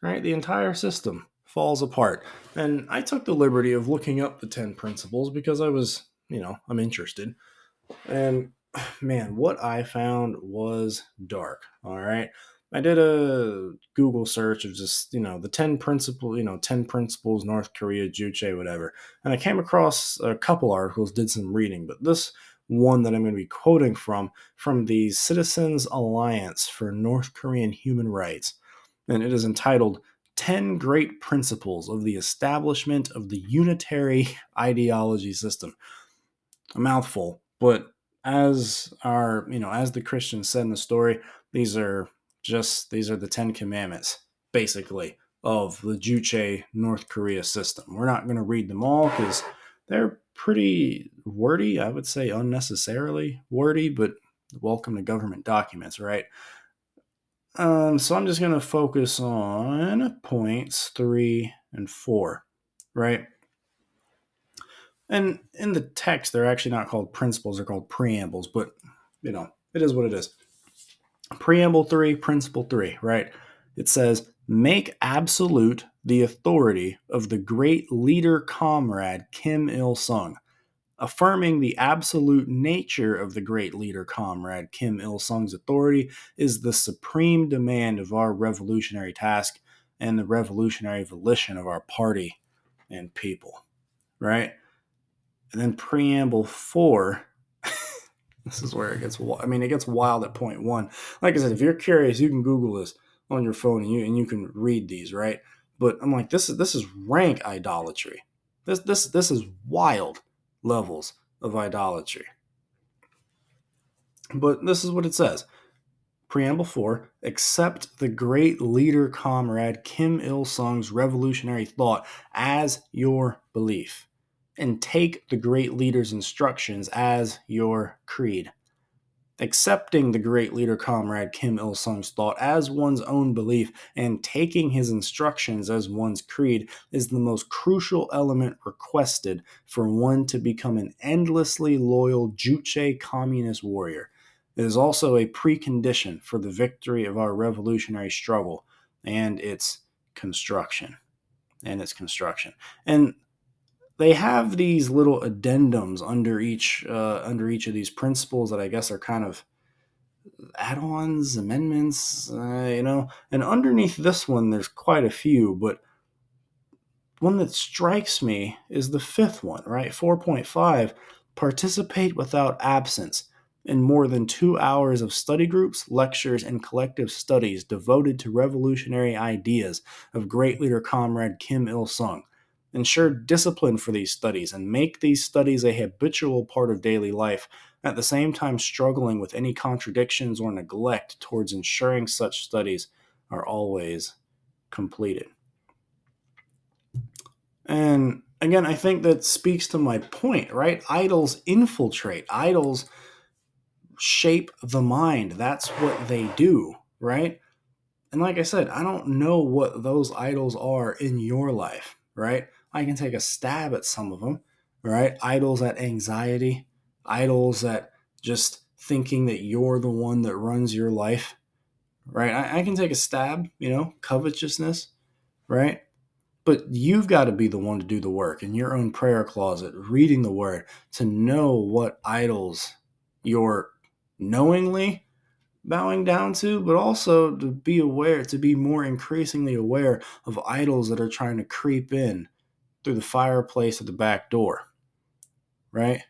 right? The entire system falls apart. And I took the liberty of looking up the 10 principles because I was, I'm interested. And man, what I found was dark. All right. I did a Google search of just, the 10 principles, North Korea, Juche, whatever. And I came across a couple articles, did some reading, but this one that I'm going to be quoting from the Citizens Alliance for North Korean Human Rights. And it is entitled 10 Great Principles of the Establishment of the Unitary Ideology System. A mouthful. But as the Christians said in the story, these are the 10 commandments, basically, of the Juche North Korea system. We're not going to read them all because they're pretty wordy, I would say unnecessarily wordy, but welcome to government documents, right? So I'm just going to focus on points 3 and 4, right? And in the text, they're actually not called principles, they're called preambles, but, it is what it is. Preamble 3, principle 3, right? It says, make absolute the authority of the great leader comrade Kim Il-sung, affirming the absolute nature of the great leader comrade Kim Il-sung's authority is the supreme demand of our revolutionary task and the revolutionary volition of our party and people, right? And then preamble 4, this is where it gets wild at point 1. Like I said, if you're curious, you can Google this on your phone and you can read these, right? But I'm like, this is rank idolatry. This is wild levels of idolatry. But this is what it says. Preamble 4, accept the great leader comrade Kim Il-sung's revolutionary thought as your belief and take the great leader's instructions as your creed. Accepting the great leader comrade Kim Il-sung's thought as one's own belief and taking his instructions as one's creed is the most crucial element requested for one to become an endlessly loyal Juche communist warrior. It is also a precondition for the victory of our revolutionary struggle and its construction. And they have these little addendums under each of these principles that I guess are kind of add-ons, amendments, And underneath this one, there's quite a few, but one that strikes me is the 5th one, right? 4.5, participate without absence in more than 2 hours of study groups, lectures, and collective studies devoted to revolutionary ideas of great leader comrade Kim Il-sung. Ensure discipline for these studies and make these studies a habitual part of daily life, at the same time struggling with any contradictions or neglect towards ensuring such studies are always completed. And again, I think that speaks to my point, right? Idols infiltrate. Idols shape the mind. That's what they do, right? And like I said, I don't know what those idols are in your life, right? I can take a stab at some of them, right? Idols at anxiety, idols at just thinking that you're the one that runs your life, right? I can take a stab, covetousness, right? But you've got to be the one to do the work in your own prayer closet, reading the word, to know what idols you're knowingly bowing down to, but also to be aware, to be more increasingly aware of idols that are trying to creep in through the fireplace at the back door, right?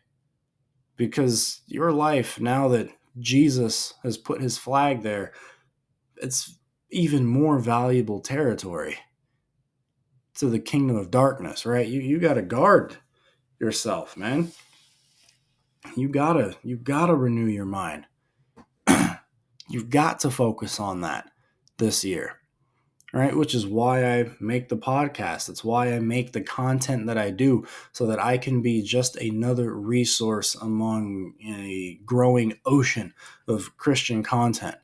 Because your life, now that Jesus has put his flag there, it's even more valuable territory to the kingdom of darkness, right? You got to guard yourself, man. You gotta renew your mind. You've got to focus on that this year, right? Which is why I make the podcast. It's why I make the content that I do, so that I can be just another resource among a growing ocean of Christian content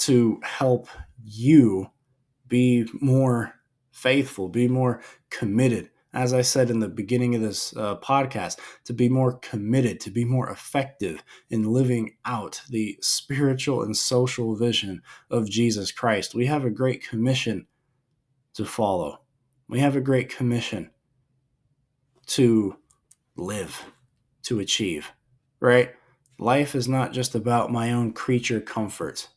to help you be more faithful, be more committed. As I said in the beginning of this podcast, to be more committed, to be more effective in living out the spiritual and social vision of Jesus Christ. We have a great commission to follow. We have a great commission to live, to achieve, right? Life is not just about my own creature comforts,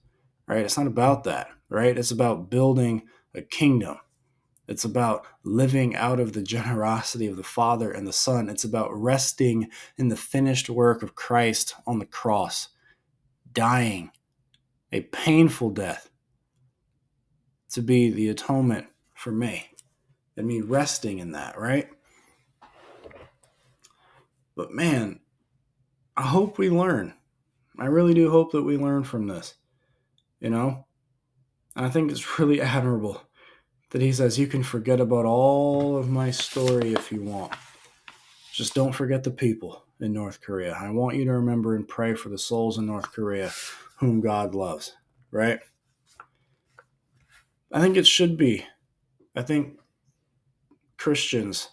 right? It's not about that, right? It's about building a kingdom. It's about living out of the generosity of the Father and the Son. It's about resting in the finished work of Christ on the cross, dying a painful death to be the atonement for me, and me resting in that, right? But man, I hope we learn. I really do hope that we learn from this, you know? I think it's really admirable that he says, you can forget about all of my story if you want. Just don't forget the people in North Korea. I want you to remember and pray for the souls in North Korea whom God loves, right? I think it should be. I think Christians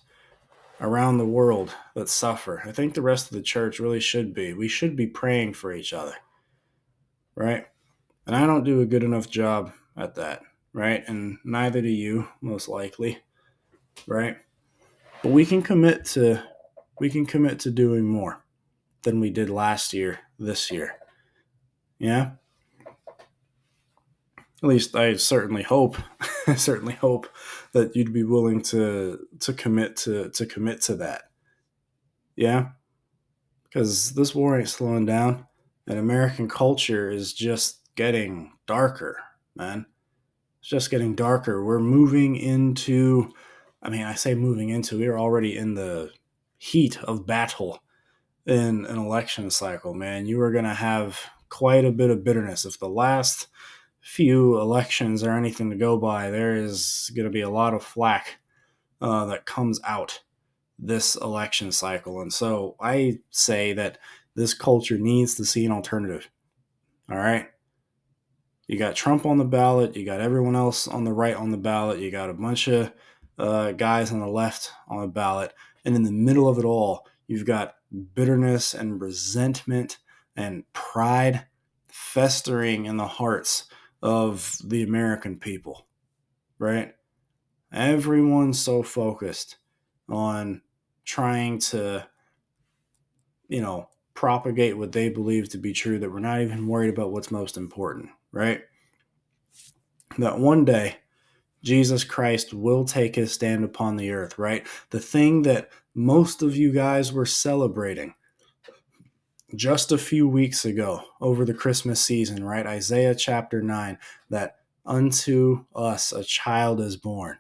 around the world that suffer, I think the rest of the church really should be. We should be praying for each other, right? And I don't do a good enough job at that, right? And neither do you, most likely, right? But we can commit to doing more than we did last year, this year. Yeah? At least I certainly hope, that you'd be willing to commit to that. Yeah? Because this war ain't slowing down, and American culture is just getting darker, man. It's just getting darker. We're moving into, we are already in the heat of battle in an election cycle, man. You are going to have quite a bit of bitterness. If the last few elections are anything to go by, there is going to be a lot of flack that comes out this election cycle. And so I say that this culture needs to see an alternative. All right. You got Trump on the ballot. You got everyone else on the right on the ballot. You got a bunch of guys on the left on the ballot. And in the middle of it all, you've got bitterness and resentment and pride festering in the hearts of the American people, right? Everyone's so focused on trying to, propagate what they believe to be true that we're not even worried about what's most important, right? That one day, Jesus Christ will take his stand upon the earth, right? The thing that most of you guys were celebrating just a few weeks ago over the Christmas season, right? Isaiah chapter 9, that unto us a child is born,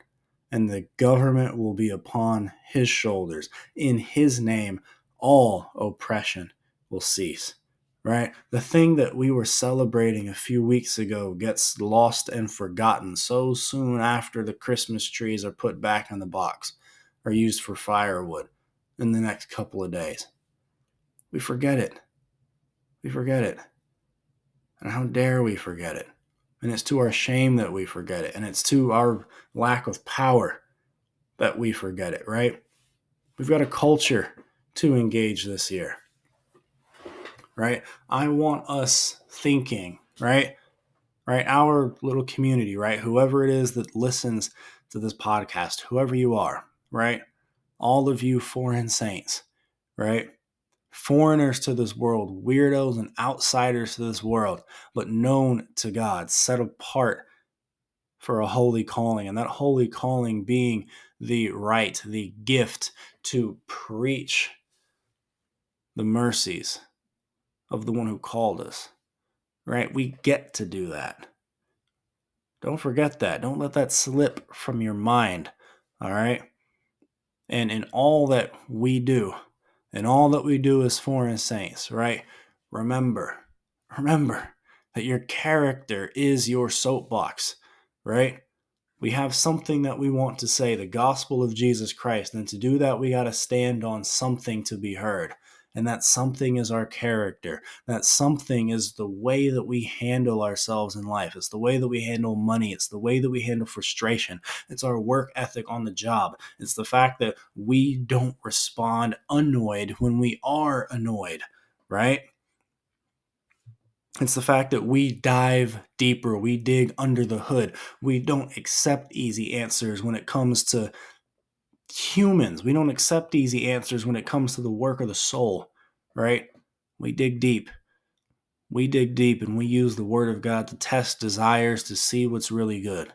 and the government will be upon his shoulders. In his name, all oppression will cease, right? The thing that we were celebrating a few weeks ago gets lost and forgotten so soon after the Christmas trees are put back in the box or used for firewood in the next couple of days. We forget it. We forget it. And how dare we forget it? And it's to our shame that we forget it. And it's to our lack of power that we forget it, right? We've got a culture to engage this year, right? I want us thinking, right? Our little community, right? Whoever it is that listens to this podcast, whoever you are, right? All of you foreign saints, right? Foreigners to this world, weirdos and outsiders to this world, but known to God, set apart for a holy calling, and that holy calling being the right, the gift to preach the mercies of the one who called us, right? We get to do that. Don't forget that. Don't let that slip from your mind, all right? And in all that we do, as foreign saints, right? Remember that your character is your soapbox, right? We have something that we want to say, the gospel of Jesus Christ. And to do that, we got to stand on something to be heard. And that something is our character. That something is the way that we handle ourselves in life. It's the way that we handle money. It's the way that we handle frustration. It's our work ethic on the job. It's the fact that we don't respond annoyed when we are annoyed, right? It's the fact that we dive deeper. We dig under the hood. We don't accept easy answers when it comes to humans. We don't accept easy answers when it comes to the work of the soul, right? We dig deep. We dig deep, and we use the word of God to test desires, to see what's really good.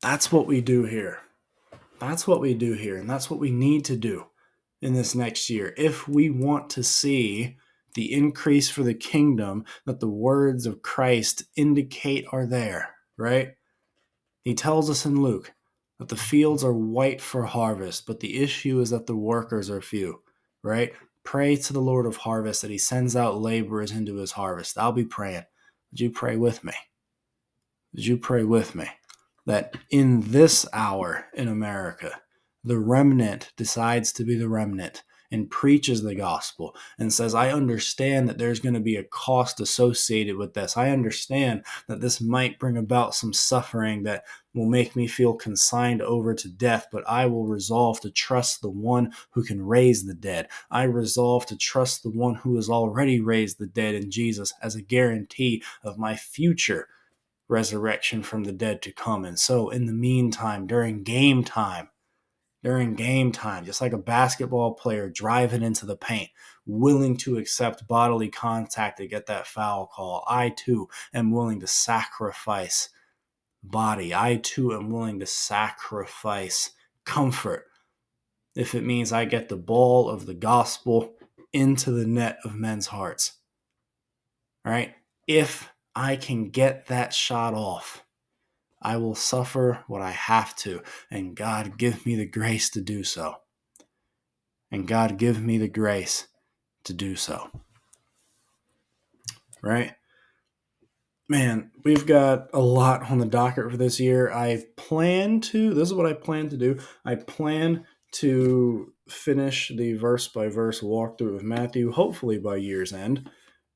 That's what we do here. And that's what we need to do in this next year. If we want to see the increase for the kingdom that the words of Christ indicate are there, right? He tells us in Luke, that the fields are white for harvest, but the issue is that the workers are few, right? Pray to the Lord of harvest that he sends out laborers into his harvest. I'll be praying. Would you pray with me? Would you pray with me that in this hour in America, the remnant decides to be the remnant and preaches the gospel and says, I understand that there's going to be a cost associated with this. I understand that this might bring about some suffering that will make me feel consigned over to death, but I will resolve to trust the one who can raise the dead. I resolve to trust the one who has already raised the dead in Jesus as a guarantee of my future resurrection from the dead to come. And so in the meantime, during game time, just like a basketball player driving into the paint, willing to accept bodily contact to get that foul call, I too am willing to sacrifice body. I too am willing to sacrifice comfort if it means I get the ball of the gospel into the net of men's hearts. All right? If I can get that shot off, I will suffer what I have to, and God give me the grace to do so. And God give me the grace to do so. Right? Man, we've got a lot on the docket for this year. I plan to finish the verse-by-verse walkthrough of Matthew, hopefully by year's end.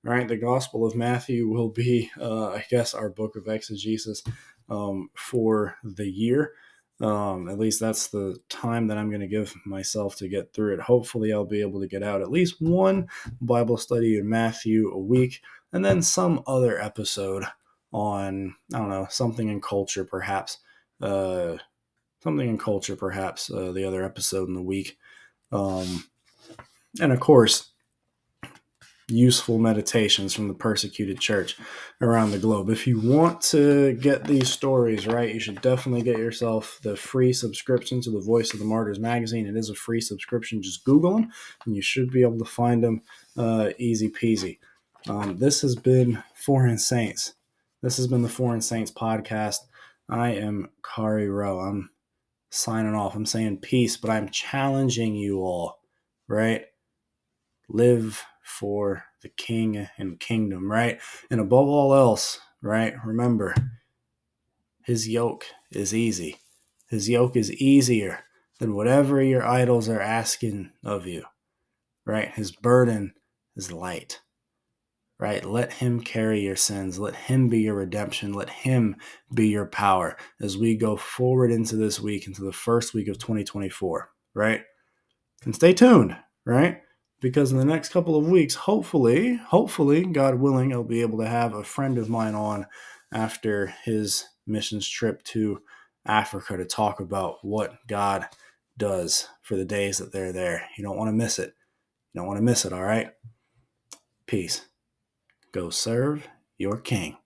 All right, the Gospel of Matthew will be, our book of exegesis for the year. At least that's the time that I'm going to give myself to get through it. Hopefully I'll be able to get out at least one Bible study in Matthew a week, and then some other episode on, something in culture perhaps. The other episode in the week. And of course, useful meditations from the persecuted church around the globe. If you want to get these stories right, you should definitely get yourself the free subscription to the Voice of the Martyrs magazine. It is a free subscription. Just Google them, and you should be able to find them easy peasy. This has been Foreign Saints. This has been the Foreign Saints podcast. I am Kari Rowe. I'm signing off. I'm saying peace, but I'm challenging you all, right? Live for the King and kingdom, right? And above all else, right, remember, his yoke is easy. His yoke is easier than whatever your idols are asking of you, right? His burden is light, right? Let him carry your sins. Let him be your redemption. Let him be your power as we go forward into this week, into the first week of 2024, right? And stay tuned, right? Because in the next couple of weeks, hopefully, God willing, I'll be able to have a friend of mine on after his missions trip to Africa to talk about what God does for the days that they're there. You don't want to miss it. You don't want to miss it, all right? Peace. Go serve your King.